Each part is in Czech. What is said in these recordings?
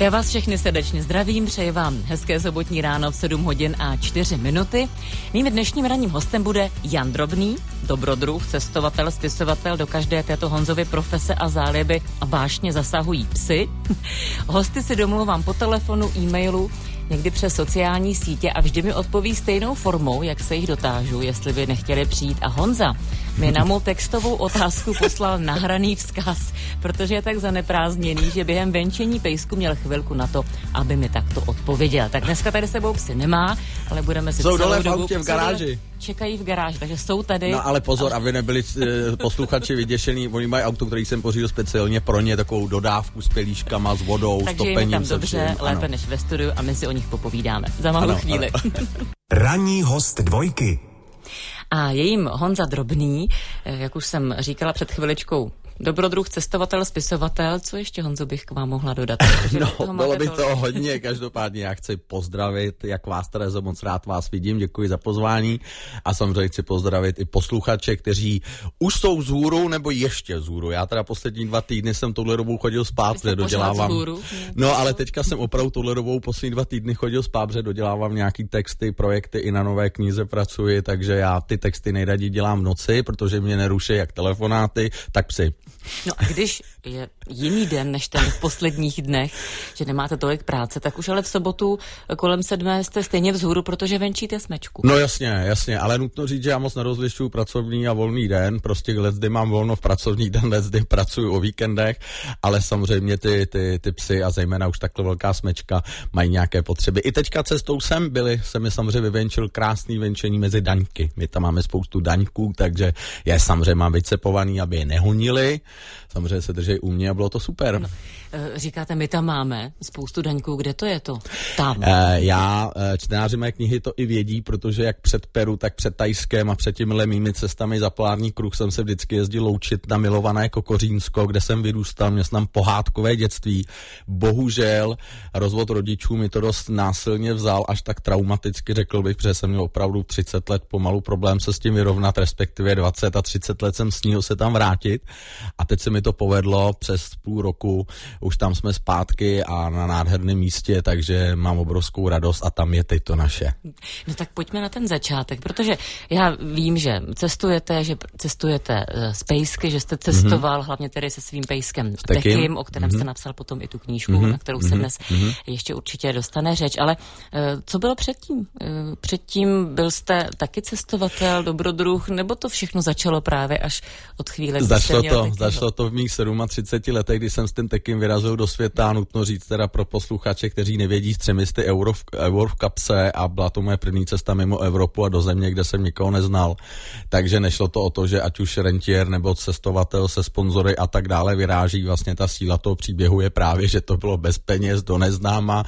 Já vás všechny srdečně zdravím, přeji vám hezké sobotní ráno v 7:04. Mým dnešním ranním hostem bude Jan Drobný, dobrodruh, cestovatel, spisovatel. Do každé této Honzovy profese a záliby a vášně zasahují psy. Hosty si domluvám po telefonu, e-mailu, někdy přes sociální sítě a vždy mi odpoví stejnou formou, jak se jich dotážu, jestli by nechtěli přijít. A Honza mi na mou textovou otázku poslal nahraný vzkaz, protože je tak zaneprázdněný, že během venčení pejsku měl chvilku na to, aby mi takto odpověděl. Tak dneska tady sebou psy nemá, ale budeme si celou dole dobu... v garáži. Čekají v garáži, takže jsou tady. No ale pozor, aby nebyli posluchači vyděšení, oni mají auto, který jsem pořídil speciálně pro ně, takovou dodávku s pelíškama, s vodou, s topením. Takže tam dobře, lépe než ve studiu a my si o nich popovídáme. Za malou chvíli. Ranní host dvojky. A je jim Honza Drobný, jak už jsem říkala před chviličkou, dobrodruh, cestovatel, spisovatel. Co ještě, Honzo, bych k vám mohla dodat? No, bylo by to hodně. Každopádně já chci pozdravit, jak vás, Terezo, moc rád vás vidím, děkuji za pozvání a samozřejmě chci pozdravit i posluchače, kteří už jsou z hůru nebo ještě z hůru. Já teda poslední 2 týdny jsem touhle dobou chodil spát, protože dodělávám. No, ale teďka jsem opravdu touhle dobou poslední 2 týdny chodil spát, protože dodělávám nějaký texty, projekty, i na nové knize pracuji, takže já ty texty nejraději dělám v noci, protože mě neruší jak telefonáty, tak psi. No a když je jiný den než ten v posledních dnech, že nemáte tolik práce, tak už ale v sobotu kolem 7 jste stejně vzhůru, protože venčíte smečku. No jasně, ale nutno říct, že já moc nerozlišuju pracovní a volný den, prostě leckdy mám volno v pracovní den, leckdy pracuju o víkendech, ale samozřejmě ty psy a zejména už takhle velká smečka mají nějaké potřeby. I teďka cestou se mi samozřejmě vyvenčil krásný venčení mezi daňky. My tam máme spoustu daňků, takže je samozřejmě mám vycepovaný, aby je nehonili. Samozřejmě se držej u mě a bylo to super. No, říkáte, my tam máme spoustu daňků, kde to je to? Tam. Čtenáři mé knihy to i vědí, protože jak před Peru, tak před Thajskem a před těmhle mými cestami za polární kruh jsem se vždycky jezdil loučit na milované Kokořínsko, kde jsem vyrůstal, měl jsem tam pohádkové dětství. Bohužel rozvod rodičů mi to dost násilně vzal, až tak traumaticky, řekl bych, protože jsem měl opravdu 30 let pomalu problém se s tím vyrovnat, respektive 20 a 30 let jsem sníhl se tam vrátit. A teď se mi to povedlo, přes půl roku už tam jsme zpátky a na nádherném místě, takže mám obrovskou radost a tam je teď to naše. No tak pojďme na ten začátek, protože já vím, že cestujete z pejsky, že jste cestoval hlavně tedy se svým pejskem Tekim, o kterém jste napsal potom i tu knížku, na kterou se dnes ještě určitě dostane řeč, ale co bylo předtím? Předtím byl jste taky cestovatel, dobrodruh, nebo to všechno začalo právě až od chvíle, kdy jste měl Zašlo to v mých 37 letech, kdy jsem s tím Tekim vyrazil do světa, nutno říct teda pro posluchače, kteří nevědí, s 300 euro v kapse a byla to moje první cesta mimo Evropu a do země, kde jsem nikoho neznal. Takže nešlo to o to, že ať už rentier nebo cestovatel se sponzory a tak dále vyráží. Vlastně ta síla toho příběhu je právě, že to bylo bez peněz, do neznáma,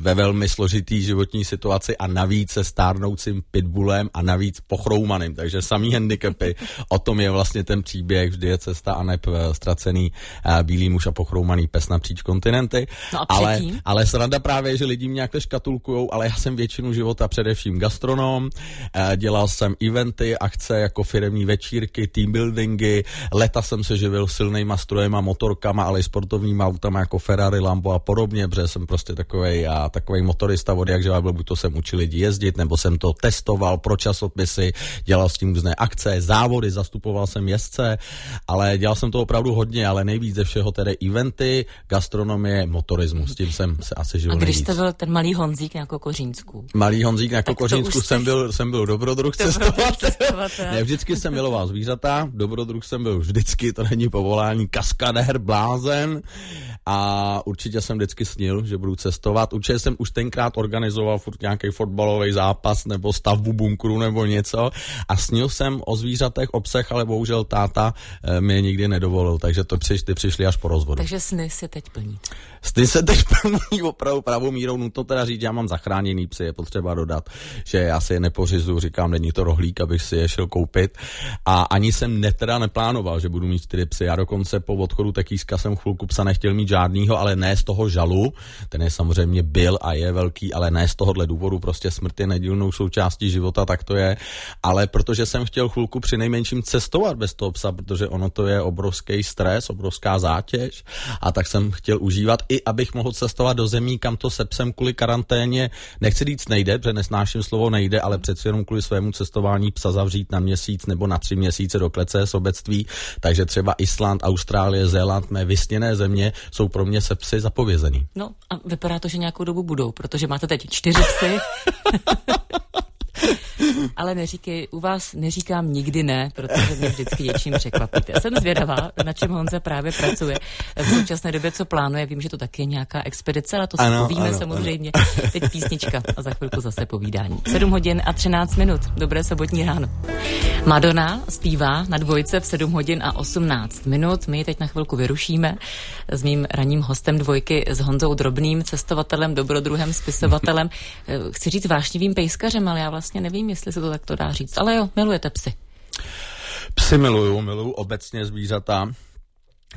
ve velmi složitý životní situaci a navíc se stárnoucím pitbulem a navíc pochroumaným, takže samý handicapy. O tom je vlastně ten příběh Vždy je cesta a neb ztracený bílý muž a pochroumaný pes napříč kontinenty. No ale sranda právě, že lidi mě nějak škatulkujou, ale já jsem většinu života především gastronom, dělal jsem eventy, akce jako firemní večírky, team buildingy, leta jsem se živil silnýma strojema, motorkama, ale i sportovníma autama jako Ferrari, Lambo a podobně, protože jsem prostě takovej motorista od jak živá byl, buď to jsem učil lidi jezdit, nebo jsem to testoval pro časopisy, dělal s tím různé akce, závody, zastupoval jsem jezdce, ale dělal jsem to opravdu hodně, ale nejvíc ze všeho tedy eventy, gastronomie, motorismus, s tím jsem se asi živil nejvíc. A když jste byl ten malý Honzík na Kokořínsku? Malý Honzík na Kokořínsku jsem byl dobrodruh cestovatel. Ne, vždycky jsem miloval zvířata, dobrodruh jsem byl vždycky, to není povolání, kaskadér, blázen a určitě jsem vždycky snil, že budu cestovat. Určitě jsem už tenkrát organizoval furt nějaký fotbalový zápas nebo stavbu bunkru nebo něco a snil jsem o zvířatech, o psech, ale bohužel táta mi je nikdy nedovolil, takže ty přišli až po rozvodu. Takže sny se teď plní. Sny se teď plní opravdu pravou mírou, nutno teda říct, já mám zachráněný psy, je potřeba dodat, že já si je nepořizuju, říkám, není to rohlík, abych si je šel koupit a ani jsem neplánoval, že budu mít 4 psy. Já dokonce po odchodu Tekýska jsem chvilku psa nechtěl mít žádnýho, ale ne z toho žalu, ten je samozřejmě byl a je velký, ale ne z tohohle důvodu, prostě smrt je nedílnou součástí života, tak to je, ale protože jsem chtěl chvilku přinejmenším cestovat bez toho psa, protože ono to je obrovský stres, obrovská zátěž a tak jsem chtěl užívat i abych mohl cestovat do zemí, kam to se psem kvůli karanténě, nechci říct nejde, protože nesnáším slovo nejde, ale přeci jenom kvůli svému cestování psa zavřít na měsíc nebo na 3 měsíce do klece sobectví, takže třeba Island, Austrálie, Zéland, mé vysněné země jsou pro mě se psy zapovězený. No a vypadá to, že nějakou dobu budou, protože máte teď 4 psy. Ale neříkej, u vás neříkám nikdy ne, protože mě vždycky něčím překvapíte. Jsem zvědavá, na čem Honza právě pracuje v současné době, co plánuje. Vím, že to taky je nějaká expedice, ale to si povíme samozřejmě. Ano. Teď písnička a za chvilku zase povídání. 7:13. Dobré sobotní ráno. Madonna zpívá na dvojce v 7:18. My ji teď na chvilku vyrušíme s mým ranním hostem dvojky, s Honzou Drobným, cestovatelem, dobrodruhem, spisovatelem. Chci říct vášnivým pejskařem, ale já vlastně nevím, jestli se to takto dá říct. Ale jo, milujete psy. Psy miluju obecně zvířata.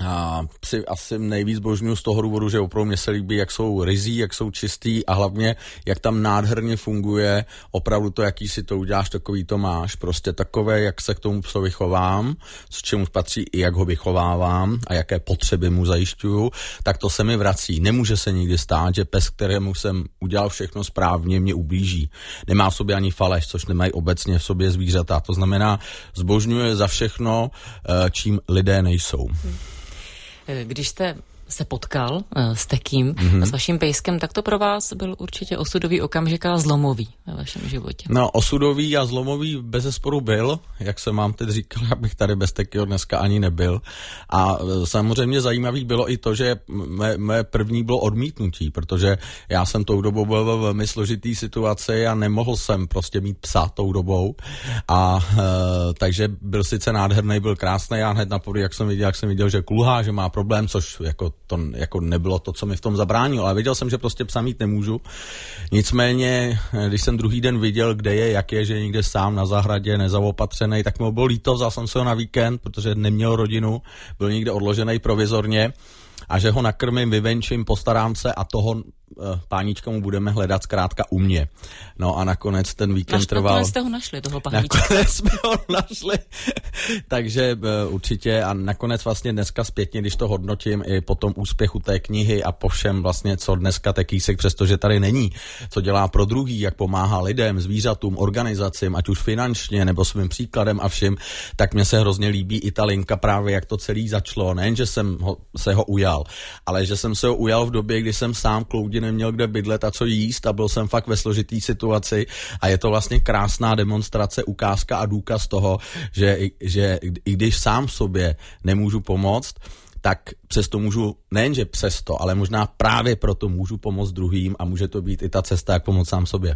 A psy asi nejvíc božňuju z toho důvodu, že opravdu mě se líbí, jak jsou ryzí, jak jsou čistý a hlavně, jak tam nádherně funguje opravdu to, jaký si to uděláš, takový to máš. Prostě takové, jak se k tomu psovi chovám, s čemu patří i jak ho vychovávám a jaké potřeby mu zajišťuju, tak to se mi vrací. Nemůže se nikdy stát, že pes, kterému jsem udělal všechno správně, mě ublíží. Nemá v sobě ani faleš, což nemají obecně v sobě zvířata. To znamená, zbožňuje za všechno, čím lidé nejsou. Když jste se potkal s Tekým, s vaším pejskem, tak to pro vás byl určitě osudový okamžik a zlomový ve vašem životě. No, osudový a zlomový bezesporu byl, jak jsem vám teď říkal, abych tady bez Tekýho dneska ani nebyl. A samozřejmě zajímavý bylo i to, že mé první bylo odmítnutí, protože já jsem tou dobou byl ve velmi složitý situaci a nemohl jsem prostě mít psa tou dobou. A takže byl sice nádherný, byl krásný, já hned na povrch, jak jsem viděl, že kulhá, že má problém, což to nebylo to, co mi v tom zabránilo, ale viděl jsem, že prostě psa mít nemůžu. Nicméně, když jsem druhý den viděl, kde je, jak je, že někde sám na zahradě, nezaopatřený, tak mi ho bylo líto, vzal jsem se ho na víkend, protože neměl rodinu, byl někde odložený provizorně a že ho nakrmím, vyvenčím, postarám se a toho pánička mu budeme hledat zkrátka u mě. No a nakonec ten víkend trval. Nakonec jste ho našli, toho pánička. Nakonec jsme ho našli. Takže určitě a nakonec vlastně dneska zpětně, když to hodnotím i po tom úspěchu té knihy a po všem vlastně, co dneska Tekýsek, přestože tady není, co dělá pro druhý, jak pomáhá lidem, zvířatům, organizacím, ať už finančně nebo svým příkladem a všim, tak mě se hrozně líbí i ta linka právě, jak to celý začalo. Nejen, že jsem se ho ujal, ale že jsem se ho ujal v době, kdy jsem sám kloudil, neměl kde bydlet a co jíst a byl jsem fakt ve složitý situaci a je to vlastně krásná demonstrace, ukázka a důkaz toho, že i když sám sobě nemůžu pomoct, tak přesto můžu, nejenže přesto, ale možná právě proto můžu pomoct druhým a může to být i ta cesta, jak pomoct sám sobě.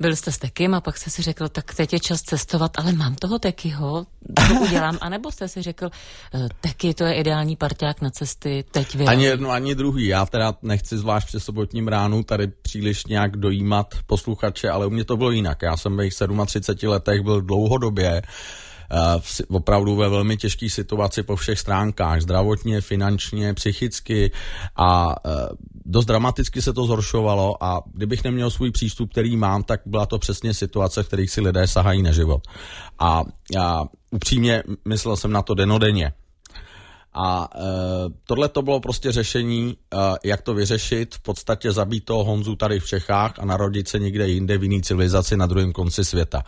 Byl jste s Tekým a pak jste si řekl, tak teď je čas cestovat, ale mám toho Tekyho, to udělám, anebo jste si řekl, Teky, to je ideální parťák na cesty, teď vyrazí. Ani jedno, ani druhý, já teda nechci zvlášť při sobotním ránu tady příliš nějak dojímat posluchače, ale u mě to bylo jinak, já jsem ve 37 letech byl dlouhodobě opravdu ve velmi těžké situaci po všech stránkách, zdravotně, finančně, psychicky a dost dramaticky se to zhoršovalo a kdybych neměl svůj přístup, který mám, tak byla to přesně situace, v kterých si lidé sahají na život. A já upřímně myslel jsem na to denodenně. A tohle to bylo prostě řešení, jak to vyřešit, v podstatě zabít toho Honzu tady v Čechách a narodit se někde jinde v jiný civilizaci na druhém konci světa.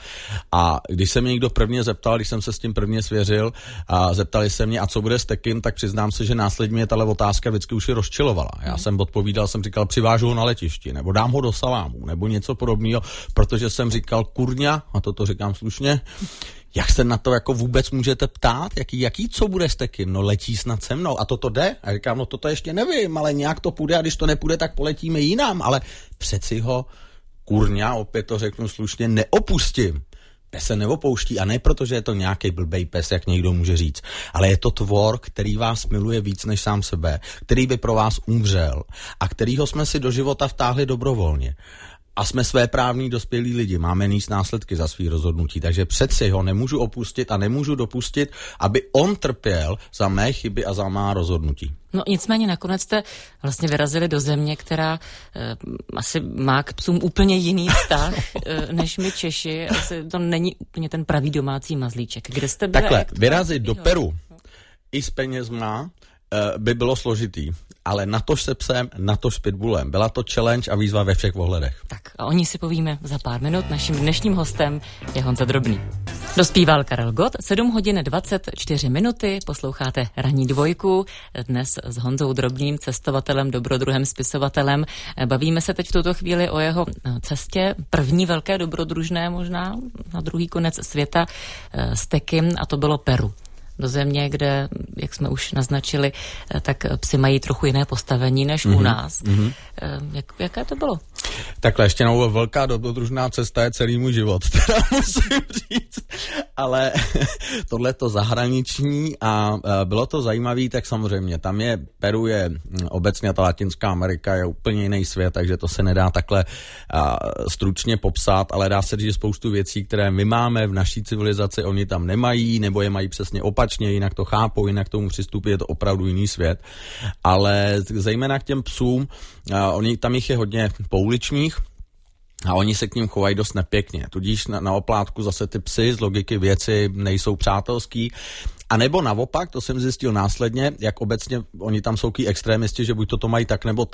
A když se mě někdo prvně zeptal, když jsem se s tím prvně svěřil a zeptali se mě, a co bude s Tekým, tak přiznám se, že následně mě tahle otázka vždycky už je rozčilovala. Já jsem odpovídal, jsem říkal, přivážu ho na letišti, nebo dám ho do salámu, nebo něco podobného, protože jsem říkal, kurňa, a to říkám slušně, jak se na to jako vůbec můžete ptát? Jaký co bude s Tekým? No letí snad se mnou. A toto jde? A říkám, no toto ještě nevím, ale nějak to půjde a když to nepůjde, tak poletíme jinam. Ale přeci ho, kurňa, opět to řeknu slušně, neopustím. Pes se neopouští a ne proto, že je to nějaký blbej pes, jak někdo může říct, ale je to tvor, který vás miluje víc než sám sebe, který by pro vás umřel a kterýho jsme si do života vtáhli dobrovolně. a jsme svéprávní dospělí lidi, máme nést následky za svý rozhodnutí, takže přeci ho nemůžu opustit a nemůžu dopustit, aby on trpěl za mé chyby a za má rozhodnutí. No nicméně nakonec jste vlastně vyrazili do země, která asi má k psům úplně jiný vztah než my Češi, asi to není úplně ten pravý domácí mazlíček. Kde jste byli? Takhle, vyrazit do Peru i s penězma by bylo složitý, ale natož se psem, natož s pitbullem. Byla to challenge a výzva ve všech ohledech. Tak a oni si povíme za pár minut. Naším dnešním hostem je Jan Drobný. Dospíval Karel Gott, 7 hodin 24 minuty, posloucháte Ranní dvojku, dnes s Honzou Drobným, cestovatelem, dobrodruhem, spisovatelem. Bavíme se teď v tuto chvíli o jeho cestě, první velké dobrodružné možná, na druhý konec světa s Tekim, a to bylo Peru. Do země, kde, jak jsme už naznačili, tak psi mají trochu jiné postavení než u nás. Jaké to bylo? Takhle, ještě jednou, velká dobrodružná cesta je celý můj život, teda musím říct. Ale tohle to zahraniční a bylo to zajímavé, tak samozřejmě. Tam je, Peru je obecně, ta Latinská Amerika je úplně jiný svět, takže to se nedá takhle stručně popsat, ale dá se říct, že spoustu věcí, které my máme v naší civilizaci, oni tam nemají, nebo je mají přesně opačně, jinak to chápou, jinak tomu přistupí, je to opravdu jiný svět. Ale zejména k těm psům, oni, tam jich je hodně pouličních, a oni se k ním chovají dost nepěkně. Tudíž na oplátku zase ty psy z logiky věci nejsou přátelský. A nebo naopak, to jsem zjistil následně, jak obecně oni tam jsou ký extrémisti, že buď to mají tak, nebo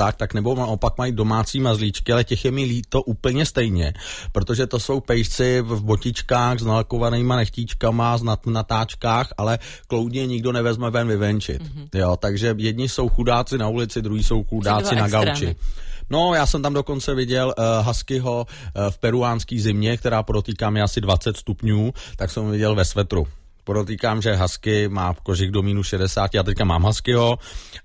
naopak mají domácí mazlíčky, ale těch je mi líto úplně stejně, protože to jsou pejsci v botičkách s nalakovanýma nechtíčkama, s natáčkách, ale kloudně nikdo nevezme ven vyvenčit. Jo, takže jedni jsou chudáci na ulici, druhý jsou chudáci na gauči. No, já jsem tam dokonce viděl huskyho v peruánský zimě, která podotýkám je asi 20 stupňů, tak jsem viděl ve svetru. Podotýkám, že husky má kožich do minus 60, já teďka mám huskyho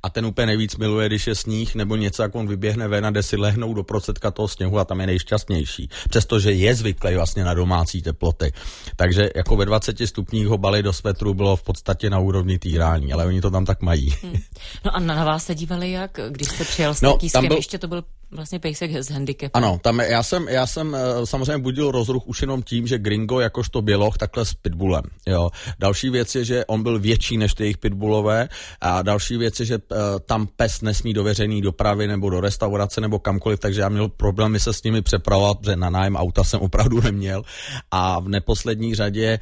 a ten úplně nejvíc miluje, když je sníh nebo něco, jak on vyběhne ven a jde si lehnou do procedka toho sněhu a tam je nejšťastnější. Přestože je zvyklý vlastně na domácí teploty. Takže jako ve 20 stupních ho balí do svetru bylo v podstatě na úrovni týrání, ale oni to tam tak mají. No a na vás se dívali jak, když jste přijel s takýskem, ještě to byl vlastně pejsek s handicapem. Ano, tam já jsem samozřejmě budil rozruch už jenom tím, že gringo jakožto běloch takhle s pitbullem, jo. Další věc je, že on byl větší než ty jejich pitbullové a další věc je, že tam pes nesmí do veřejné dopravy nebo do restaurace nebo kamkoliv, takže já měl problémy se s nimi přepravovat, protože na nájem auta jsem opravdu neměl. A v neposlední řadě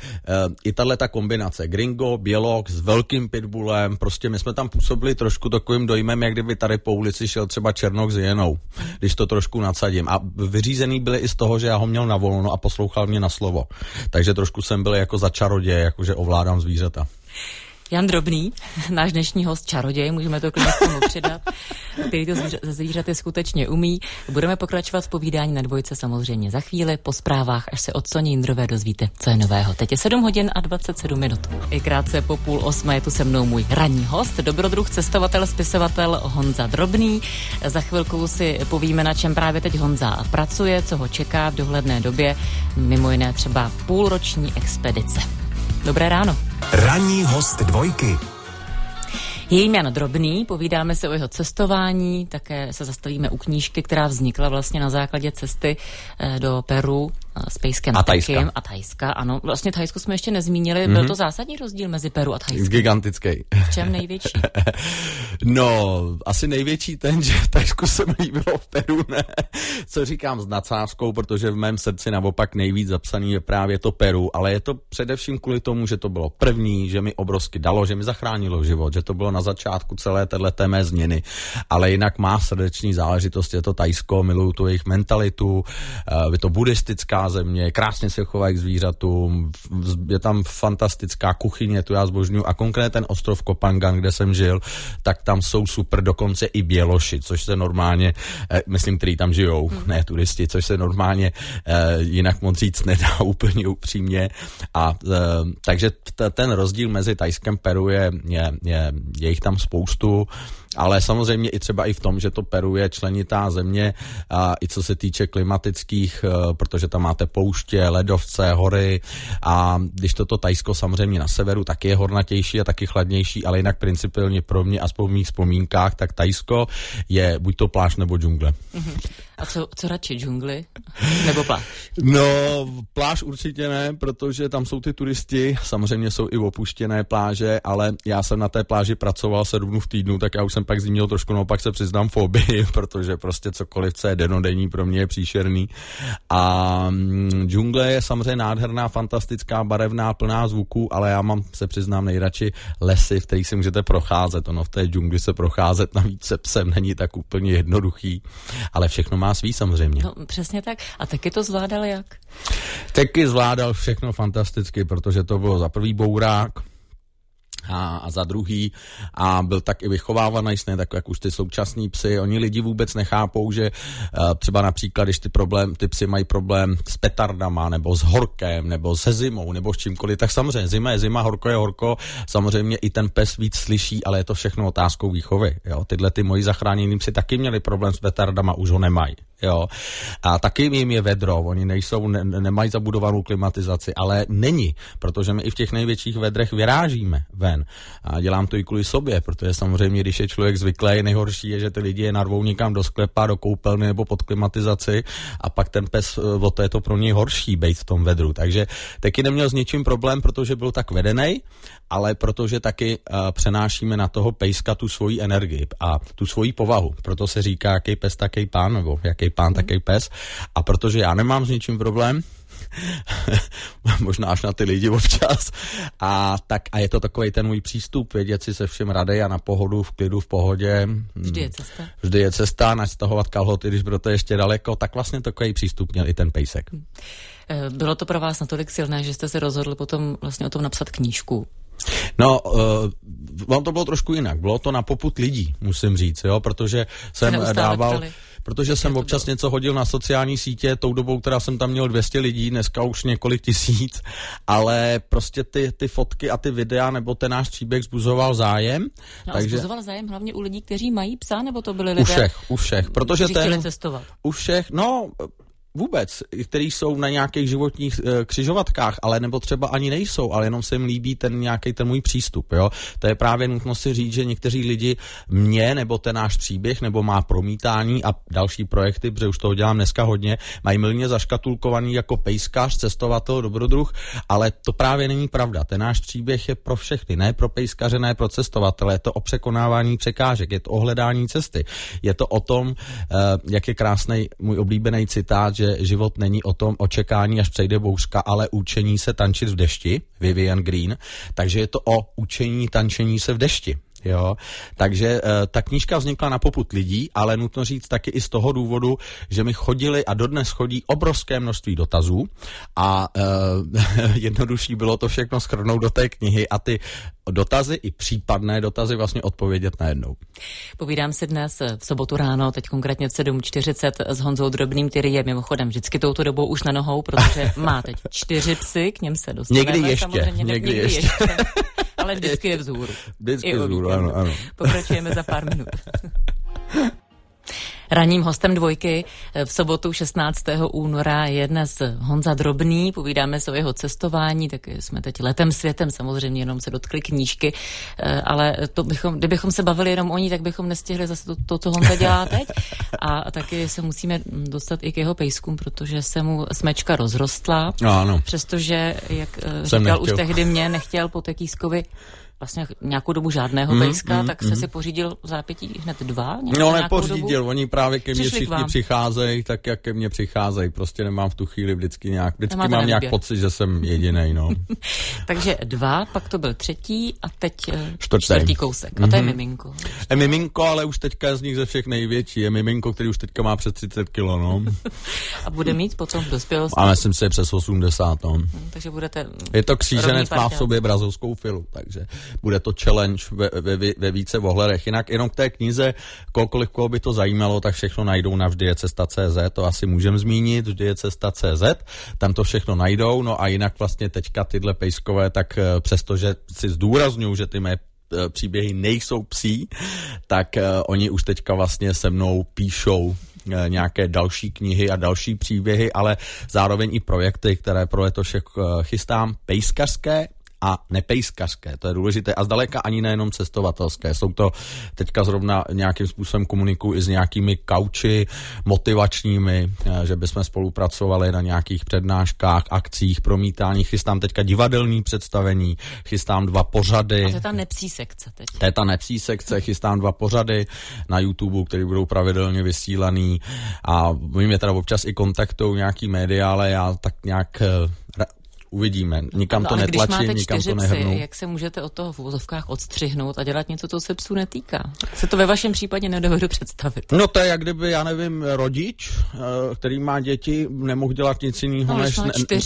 i tahle ta kombinace gringo, běloch s velkým pitbullem, prostě my jsme tam působili trošku takovým dojmem, jak kdyby tady po ulici šel třeba černok s hyenou, když to trošku nadsadím. A vyřízený byli i z toho, že já ho měl na volno a poslouchal mě na slovo. Takže trošku jsem byl jako za čaroděj, jakože ovládám zvířata. Jan Drobný, náš dnešní host čaroděj, můžeme to klidně tomu přidat, který to zvířaty skutečně umí. Budeme pokračovat v povídání na dvojce samozřejmě za chvíli, po zprávách, až se od Soni Jindrové dozvíte, co je nového. Teď je 7 hodin a 27 minut. I krátce po 7:30 je tu se mnou můj ranní host, dobrodruh, cestovatel, spisovatel Honza Drobný. Za chvilku si povíme, na čem právě teď Honza pracuje, co ho čeká v dohledné době, mimo jiné třeba půlroční expedice. Dobré ráno. Ranní host dvojky. Je Jan Drobný, povídáme se o jeho cestování, také se zastavíme u knížky, která vznikla vlastně na základě cesty do Peru s pejskem Tekim a Thajska. Ano, vlastně Thajsko jsme ještě nezmínili, byl to zásadní rozdíl mezi Peru a Thajskem. Gigantický. V čem největší? No, asi největší ten, že v Thajsku se mi líbilo, v Peru ne. Co říkám s nadsázkou, protože v mém srdci naopak nejvíc zapsaný je právě to Peru, ale je to především kvůli tomu, že to bylo první, že mi obrovsky dalo, že mi zachránilo život, že to bylo na začátku celé téhleté mé změny. Ale jinak má srdeční záležitost, je to Thajsko, miluju tu jejich mentalitu, je to buddhistická země, krásně se chovají k zvířatům, je tam fantastická kuchyně, tu já zbožňuju, a konkrétně ten ostrov Kopangan, kde jsem žil, tak tam jsou super dokonce i běloši, což se normálně, myslím, který tam žijou, ne turisti, což se normálně jinak moc říct nedá úplně upřímně. A takže ten rozdíl mezi Thajskem Peru je jich tam spoustu, ale samozřejmě i třeba i v tom, že to Peru je členitá země, a i co se týče klimatických, protože tam máte pouště, ledovce, hory, a když toto Thajsko samozřejmě na severu, taky je hornatější a taky chladnější, ale jinak principiálně pro mě, aspoň v mých vzpomínkách, tak Thajsko je buď to pláž nebo džungle. A co radši, džungli nebo pláž? No, pláž určitě ne, protože tam jsou ty turisti, samozřejmě jsou i opuštěné pláže, ale já jsem na té pláži pracoval 7 dnů v týdnu, tak já už jsem pak z ní měl trošku, no pak se přiznám fobii, protože prostě cokoliv, co je denodenní, pro mě je příšerný. A džungle je samozřejmě nádherná, fantastická, barevná, plná zvuků, ale já mám, se přiznám, nejradši lesy, v kterých si můžete procházet. Ono v té džungli se procházet navíc se psem není tak úplně jednoduchý, ale všechno má svý samozřejmě. No, přesně tak. A taky to zvládal jak? Taky zvládal všechno fantasticky, protože to bylo za prvý bourák a za druhý a byl tak i vychovávaný, ne tak jak už ty současní psy. Oni lidi vůbec nechápou, že třeba například, když ty psy mají problém s petardama, nebo s horkem, nebo se zimou, nebo s čímkoliv, tak samozřejmě zima je zima, horko je horko, samozřejmě i ten pes víc slyší, ale je to všechno otázkou výchovy. Jo? Tyhle ty moji zachránění psy taky měli problém s petardama, už ho nemají. Jo. A taky jim je vedro, oni nemají zabudovanou klimatizaci, ale není, protože my i v těch největších vedrech vyrážíme ven. A dělám to i kvůli sobě, protože samozřejmě, když je člověk zvyklý, nejhorší je, že ty lidi je narvou někam do sklepa, do koupelny nebo pod klimatizaci a pak ten pes, o to je to pro něj horší bejt v tom vedru. Takže taky neměl s ničím problém, protože byl tak vedenej, ale protože taky přenášíme na toho pejska tu svoji energii a tu svoji povahu. Proto se říká, jaký pes, taký pán, nebo jaký pán, taký pes. A protože já nemám s ničím problém, možná až na ty lidi občas, a je to takovej ten můj přístup, vědět si se všem radej a na pohodu, v klidu, v pohodě. Vždy je cesta. Vždy je cesta, nastahovat kalhoty, když bylo to ještě daleko, tak vlastně takový přístup měl i ten pejsek. Bylo to pro vás natolik silné, že jste se rozhodli potom vlastně o tom napsat knížku? No, vám to bylo trošku jinak, bylo to na popud lidí, musím říct, jo, protože jsem dával... Protože jsem občas něco hodil na sociální sítě, tou dobou, která jsem tam měl 200 lidí, dneska už několik tisíc, ale prostě ty fotky a ty videa nebo ten náš příběh zbuzoval zájem. No, takže... Zbuzoval zájem hlavně u lidí, kteří mají psa, nebo to byli lidé? U všech, protože kteří chtěli cestovat. U všech, no... Vůbec, který jsou na nějakých životních křižovatkách, ale nebo třeba ani nejsou, ale jenom se jim líbí ten nějaký ten můj přístup, jo. To je právě nutno si říct, že někteří lidi mě nebo ten náš příběh nebo má promítání a další projekty, protože už toho dělám dneska hodně, mají mylně zaškatulkovaný jako pejskař, cestovatel, dobrodruh, ale to právě není pravda. Ten náš příběh je pro všechny, ne pro pejskaře, ne pro cestovatele, je to o překonávání překážek, je to o hledání cesty. Je to o tom, jak je krásný můj oblíbený citát, že život není o tom očekání, až přejde bouřka, ale učení se tančit v dešti, Vivian Green, takže je to o učení tančení se v dešti. Jo, takže ta knížka vznikla na popud lidí, ale nutno říct taky i z toho důvodu, že mi chodili a dodnes chodí obrovské množství dotazů a jednodušší bylo to všechno shrnout do té knihy a ty dotazy i případné dotazy vlastně odpovědět najednou. Povídám si dnes v sobotu ráno, teď konkrétně v 7:40 s Honzou Drobným, který je mimochodem vždycky touto dobou už na nohou, protože má teď 4 psy, k něm se dostaneme. Někdy ještě. Ale vždycky je vzhůru. Vždycky je vzhůru, ano. Pokračujeme za pár minut. Ranním hostem dvojky v sobotu 16. února je dnes Honza Drobný. Povídáme se o jeho cestování, tak jsme teď letem světem, samozřejmě jenom se dotkli knížky, ale kdybychom se bavili jenom o ní, tak bychom nestihli zase to co Honza dělá teď. A taky se musíme dostat i k jeho pejskům, protože se mu smečka rozrostla, no. Přestože, jak říkal už tehdy mě, nechtěl po té Kýskovi vlastně nějakou dobu žádného pejska, tak se si pořídil zápětí hned 2? No, nepořídil, dobu? Oni právě ke mně všichni přicházejí, tak jak ke mně přicházejí. Prostě nemám v tu chvíli vždycky mám nějak pocit, že jsem jedinej, no. Takže 2, pak to byl 3. a teď 4. kousek. A to je miminko. Je miminko, ale už teďka je z nich ze všech největší. Je miminko, který už teďka má přes 30 kilo, no. A bude mít potom v dospělosti? A myslím si, je přes 80, no. Takže budete... Je to kříženec, má v sobě brazilskou filu, takže bude to challenge ve více ohledech. Jinak jenom k té knize, koho by to zajímalo, tak všechno najdou na vždyjecesta.cz, to asi můžem zmínit, vždyjecesta.cz, tam to všechno najdou, no a jinak vlastně teďka tyhle pejskové, tak přestože si zdůrazňuju, že ty mé příběhy nejsou psí, tak oni už teďka vlastně se mnou píšou nějaké další knihy a další příběhy, ale zároveň i projekty, které pro letošek chystám, pejskařské, a nepejskařské. To je důležité a zdaleka ani nejenom cestovatelské. Jsou to teďka zrovna nějakým způsobem komunikuju i s nějakými kauči motivačními, že bychom spolupracovali na nějakých přednáškách, akcích, promítáních. Chystám teďka divadelní představení, chystám 2 pořady. A to je ta nepsí sekce teď. To je ta nepsí sekce, chystám 2 pořady na YouTube, které budou pravidelně vysílaný a my mě teda občas i kontaktují nějaký média, ale já tak nějak uvidíme. Nikam to netlačím, nikam to nehrnu. Psy, jak se můžete od toho v uvozovkách odstřihnout a dělat něco, co se psů netýká? Se to ve vašem případě nedovedu představit. No to je jak kdyby, já nevím, rodič, který má děti, nemohl dělat nic jiného než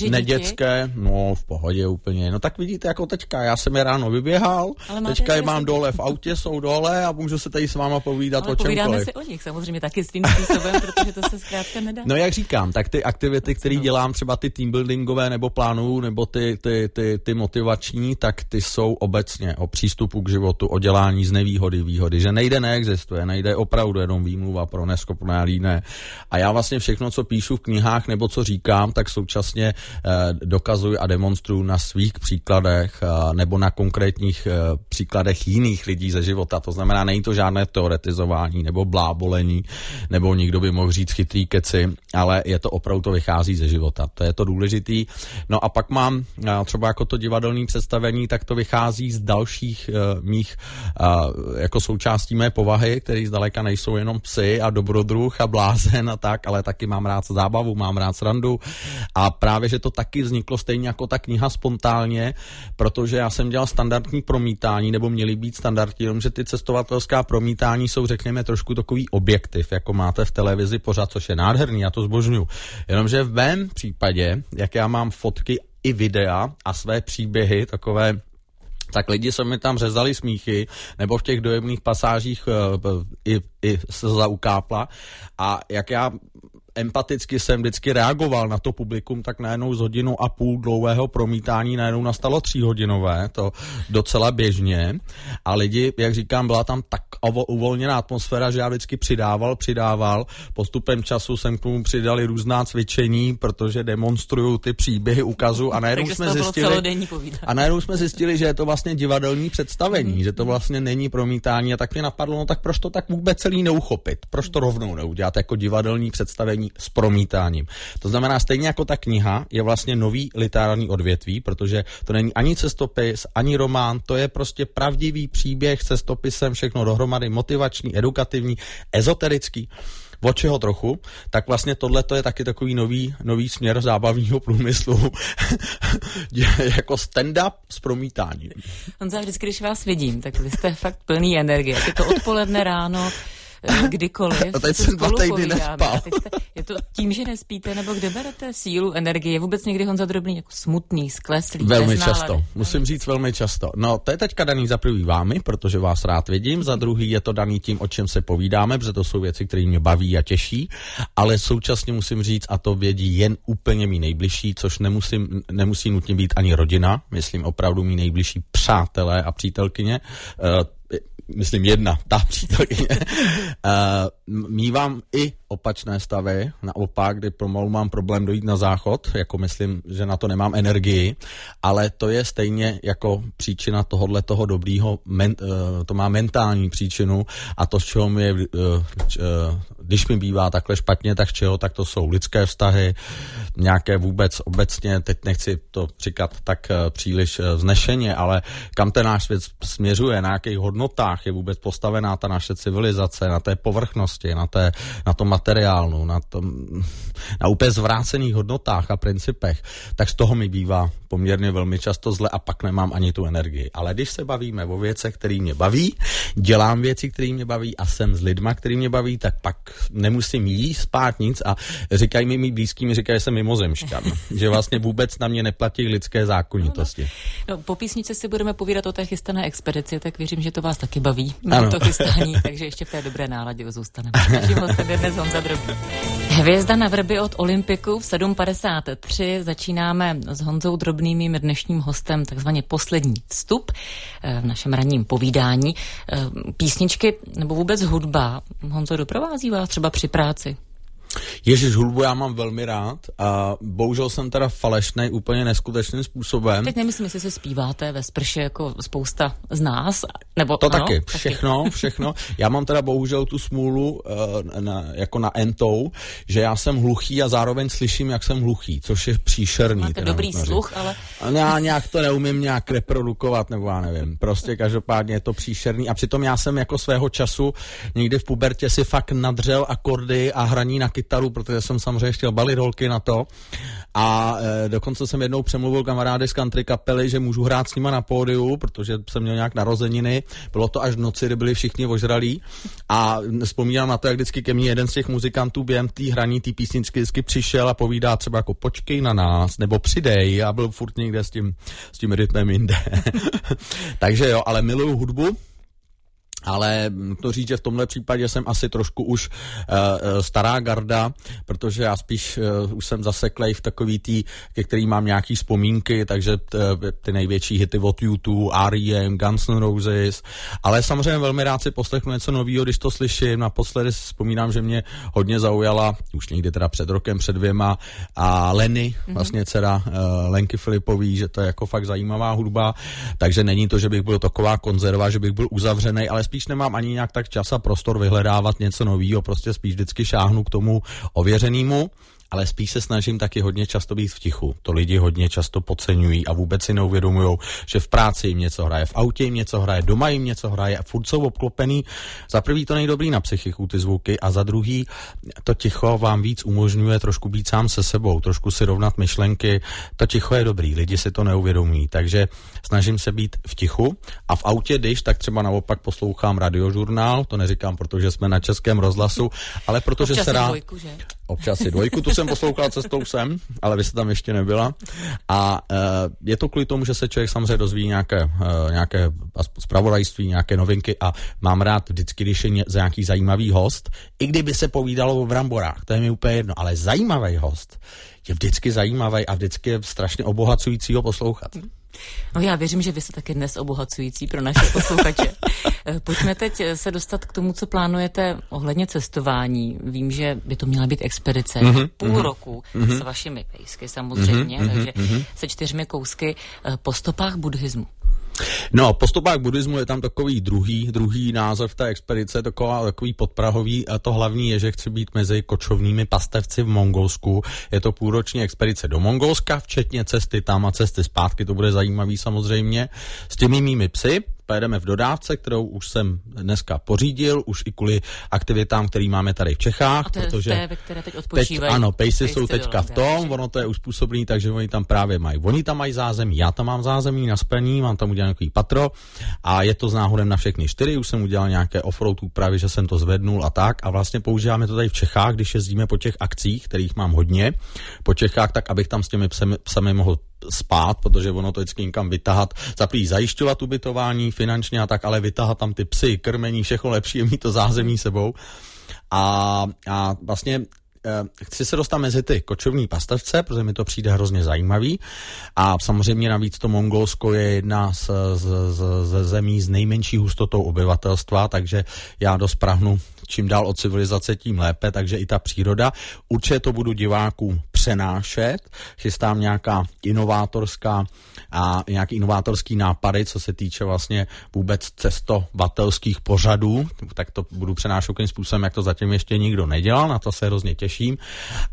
nedětské. No v pohodě úplně. No tak vidíte, jako teďka, já jsem je ráno vyběhal, teďka je mám dole v autě, jsou dole a můžu se tady s váma povídat o čemkoliv. Povídáme si o nich samozřejmě taky svým způsobem, protože to se zkrátka nedá. No jak říkám, tak ty aktivity, které dělám, třeba ty teambuildingové nebo plánu nebo ty motivační, tak ty jsou obecně o přístupu k životu, o dělání z nevýhody výhody, že neexistuje opravdu jenom výmluva pro neschopné a líné. A já vlastně všechno, co píšu v knihách nebo co říkám, tak současně dokazuji a demonstruji na svých příkladech nebo na konkrétních příkladech jiných lidí ze života. To znamená, není to žádné teoretizování nebo blábolení, nebo nikdo by mohl říct chytrý keci, ale je to opravdu, to vychází ze života. To je to důležitý. No a pak mám třeba jako to divadelní představení, tak to vychází z dalších mých jako součástí mé povahy, které zdaleka nejsou jenom psy a dobrodruh a blázen a tak, ale taky mám rád zábavu, mám rád srandu a právě, že to taky vzniklo stejně jako ta kniha spontánně, protože já jsem dělal standardní promítání, nebo měly být standardní, jenomže ty cestovatelská promítání jsou, řekněme, trošku takový objektiv, jako máte v televizi pořád, což je nádherný, já to zbožňuju. Jenomže v mém případě, jak já mám fotky i videa a své příběhy takové, tak lidi se mi tam řezali smíchy, nebo v těch dojemných pasážích i se zaukápla a jak já empaticky jsem vždycky reagoval na to publikum, tak najednou z 1,5 hodiny dlouhého promítání najednou nastalo 3hodinové, to docela běžně. A lidi, jak říkám, byla tam tak uvolněná atmosféra, že já vždycky přidával. Postupem času jsem k tomu přidali různá cvičení, protože demonstruju ty příběhy, ukazu a najednou jsme zjistili, že je to vlastně divadelní představení, že to vlastně není promítání a tak mě napadlo, no tak proč to tak vůbec celý neuchopit? Proč to rovnou neudělat jako divadelní představení s promítáním. To znamená, stejně jako ta kniha je vlastně nový literární odvětví, protože to není ani cestopis, ani román, to je prostě pravdivý příběh s cestopisem, všechno dohromady, motivační, edukativní, ezoterický, od čeho trochu, tak vlastně tohle to je taky takový nový směr zábavního průmyslu. Jako stand-up s promítáním. Honza, vždycky, když vás vidím, tak vy jste fakt plný energie. Je to odpoledne, ráno, kdykoliv. A teď jsem 2 týdny nespal. Je to tím, že nespíte, nebo kde berete sílu, energii? Je vůbec někdy Honza Drobný jako smutný, skleslý? Velmi často. Musím říct velmi často. No, to je teďka daný za prvý vámi, protože vás rád vidím. Za druhý je to daný tím, o čem se povídáme, protože to jsou věci, které mě baví a těší. Ale současně musím říct, a to vědí jen úplně mý nejbližší, což nemusí nutně být ani rodina. Myslím opravdu mý nejbližší přátelé a přítelkyně. Myslím jedna, ta přítelkyně. Mívám i opačné stavy, naopak, kdy pomalu mám problém dojít na záchod, jako myslím, že na to nemám energii, ale to je stejně jako příčina tohohle toho dobrýho, to má mentální příčinu a to, z čeho mi je, když mi bývá takhle špatně, tak to jsou lidské vztahy, nějaké vůbec obecně, teď nechci to říkat tak příliš vznešeně, ale kam ten náš svět směřuje, na jakých hodnotách je vůbec postavená ta naše civilizace, na té povrchnosti, na tom materiálnu, na úplně zvrácených hodnotách a principech, tak z toho mi bývá poměrně velmi často zle a pak nemám ani tu energii. Ale když se bavíme o věcech, které mě baví, dělám věci, které mě baví a jsem s lidma, který mě baví, tak pak nemusím jíst, spát, nic a říkají mi mý blízký, mi říkají, že jsem mimozemšťan, že vlastně vůbec na mě neplatí lidské zákonitosti. No, po písničce si budeme povídat o té chystané expedici, tak věřím, že to vás taky baví. Ano. To chystání, takže ještě v té dobré náladě zůstaneme. Hvězda na vrby od Olympiku v 7:53 začínáme s Honzou Drobným, mým dnešním hostem, takzvaně poslední vstup v našem ranním povídání. Písničky nebo vůbec hudba, Honzo, doprovází vás třeba při práci? Ježíš, hudbu já mám velmi rád a bohužel jsem teda falešnej úplně neskutečným způsobem. Teď nemyslím, jestli se zpíváte ve sprše jako spousta z nás, nebo to ano, taky, všechno. Já mám teda bohužel tu smůlu jako na entou, že já jsem hluchý a zároveň slyším, jak jsem hluchý, což je příšerný. Máte dobrý sluch, ale... Já nějak to neumím nějak reprodukovat, nebo já nevím. Prostě každopádně je to příšerný a přitom já jsem jako svého času někdy v pubertě si fakt nadřel akordy a hraní na kytaru, protože jsem samozřejmě chtěl balit holky na to. A dokonce jsem jednou přemluvil kamarády z country kapely, že můžu hrát s nima na pódiu, protože jsem měl nějak narozeniny. Bylo to až v noci, kdy byli všichni ožralí. A vzpomínám na to, jak vždycky ke mně jeden z těch muzikantů během té hraní té písničky vždycky přišel a povídá třeba jako počkej na nás, nebo přidej. A byl furt někde s tím rytmem jinde. Takže jo, ale miluju hudbu. Ale to říct, že v tomhle případě jsem asi trošku už stará garda, protože já spíš už jsem zaseklej v takový tý, ke který mám nějaký vzpomínky, takže ty největší hity od U2, R.E.M., Guns N' Roses, ale samozřejmě velmi rád si poslechnu něco novýho, když to slyším. Naposledy vzpomínám, že mě hodně zaujala, už někdy teda před rokem, před dvěma, a Leny, vlastně dcera Lenky Filipový, že to je jako fakt zajímavá hudba, takže není to, že bych byl taková konzerva, že bych byl uzavřený, ale spíš nemám ani nějak tak čas a prostor vyhledávat něco novýho, prostě spíš vždycky šáhnu k tomu ověřenému, ale spíš se snažím taky hodně často být v tichu. To lidi hodně často podceňují a vůbec si neuvědomujou, že v práci jim něco hraje, v autě jim něco hraje, doma jim něco hraje a furt jsou obklopený. Za prvý to nejdobrý na psychiku ty zvuky a za druhý to ticho vám víc umožňuje trošku být sám se sebou, trošku si rovnat myšlenky. To ticho je dobrý, lidi si to neuvědomují, takže snažím se být v tichu a v autě, když tak třeba naopak poslouchám radiožurnál, to neříkám, protože jsme na Českém rozhlasu, ale protože se rád... Občas i dvojku, tu jsem poslouchala cestou sem, ale vy jste tam ještě nebyla. A je to kvůli tomu, že se člověk samozřejmě dozví nějaké zpravodajství, nějaké novinky a mám rád vždycky, když je nějaký zajímavý host, i kdyby se povídalo o bramborách, to je mi úplně jedno, ale zajímavý host je vždycky zajímavý a vždycky je strašně obohacující ho poslouchat. No já věřím, že vy jste taky dnes obohacující pro naše posluchače. Pojďme teď se dostat k tomu, co plánujete ohledně cestování. Vím, že by to měla být expedice půl roku s vašimi pejsky samozřejmě, takže se 4 kousky po stopách buddhismu. No, po stopách buddhismu je tam takový druhý název té expedice, takový podprahový, a to hlavní je, že chci být mezi kočovnými pastevci v Mongolsku. Je to půlroční expedice do Mongolska, včetně cesty tam a cesty zpátky, to bude zajímavý samozřejmě, s těmi mými psy. Pojedeme v dodávce, kterou už jsem dneska pořídil, už i kvůli aktivitám, který máme tady v Čechách. A to protože je, ve které teď odpočívají. Ano, pejsy jsou teďka v tom, ono to je uspůsobený, takže oni tam právě mají. Oni tam mají zázemí, já tam mám zázemí na spaní, mám tam udělané nějaký patro a je to s náhodem na všechny 4, už jsem udělal nějaké offroad úpravy, že jsem to zvednul a tak a vlastně používáme to tady v Čechách, když jezdíme po těch akcích, kterých mám hodně, po Čechách, tak abych tam s těmi psami mohl spát, protože ono to vždycky někam vytahat, zaplý zajišťovat ubytování finančně a tak, ale vytahat tam ty psy, krmení, všechno lepší je mít to zázemí sebou. A vlastně chci se dostat mezi ty kočovní pastevce, protože mi to přijde hrozně zajímavý a samozřejmě navíc to Mongolsko je jedna z zemí s nejmenší hustotou obyvatelstva, takže já dost prahnu čím dál od civilizace, tím lépe, takže i ta příroda. Určitě to budu divákům přenášet, chystám nějaký inovátorský nápady, co se týče vlastně vůbec cestovatelských pořadů, tak to budu přenášet tím způsobem, jak to zatím ještě nikdo nedělal, na to se hrozně těším.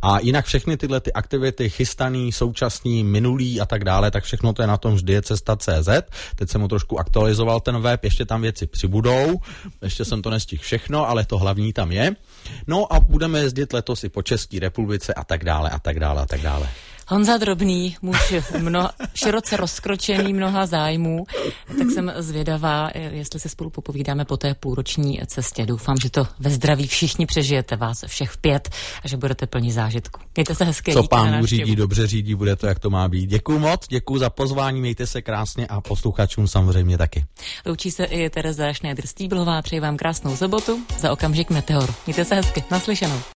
A jinak všechny tyhle ty aktivity, chystaný, současný, minulý a tak dále, tak všechno to je na tom vždy je cesta.cz. Teď jsem mu trošku aktualizoval ten web, ještě tam věci přibudou, ještě jsem to nestihl všechno, ale to hlavní tam je. No a budeme jezdit letos i po České republice a tak dále a tak dále a tak dále. Honza Drobný, muž široce rozkročený, mnoha zájmů, tak jsem zvědavá, jestli se spolu popovídáme po té půlroční cestě. Doufám, že to ve zdraví všichni přežijete, vás všech 5 a že budete plní zážitku. Mějte se hezky. Co pán řídí, dobře řídí, bude to, jak to má být. Děkuju moc, děkuju za pozvání, mějte se krásně a posluchačům samozřejmě taky. Loučí se i Tereza Rašné Drstýblová, přeji vám krásnou sobotu, za okamžik Meteor. Mějte se hezky, naslyšenou.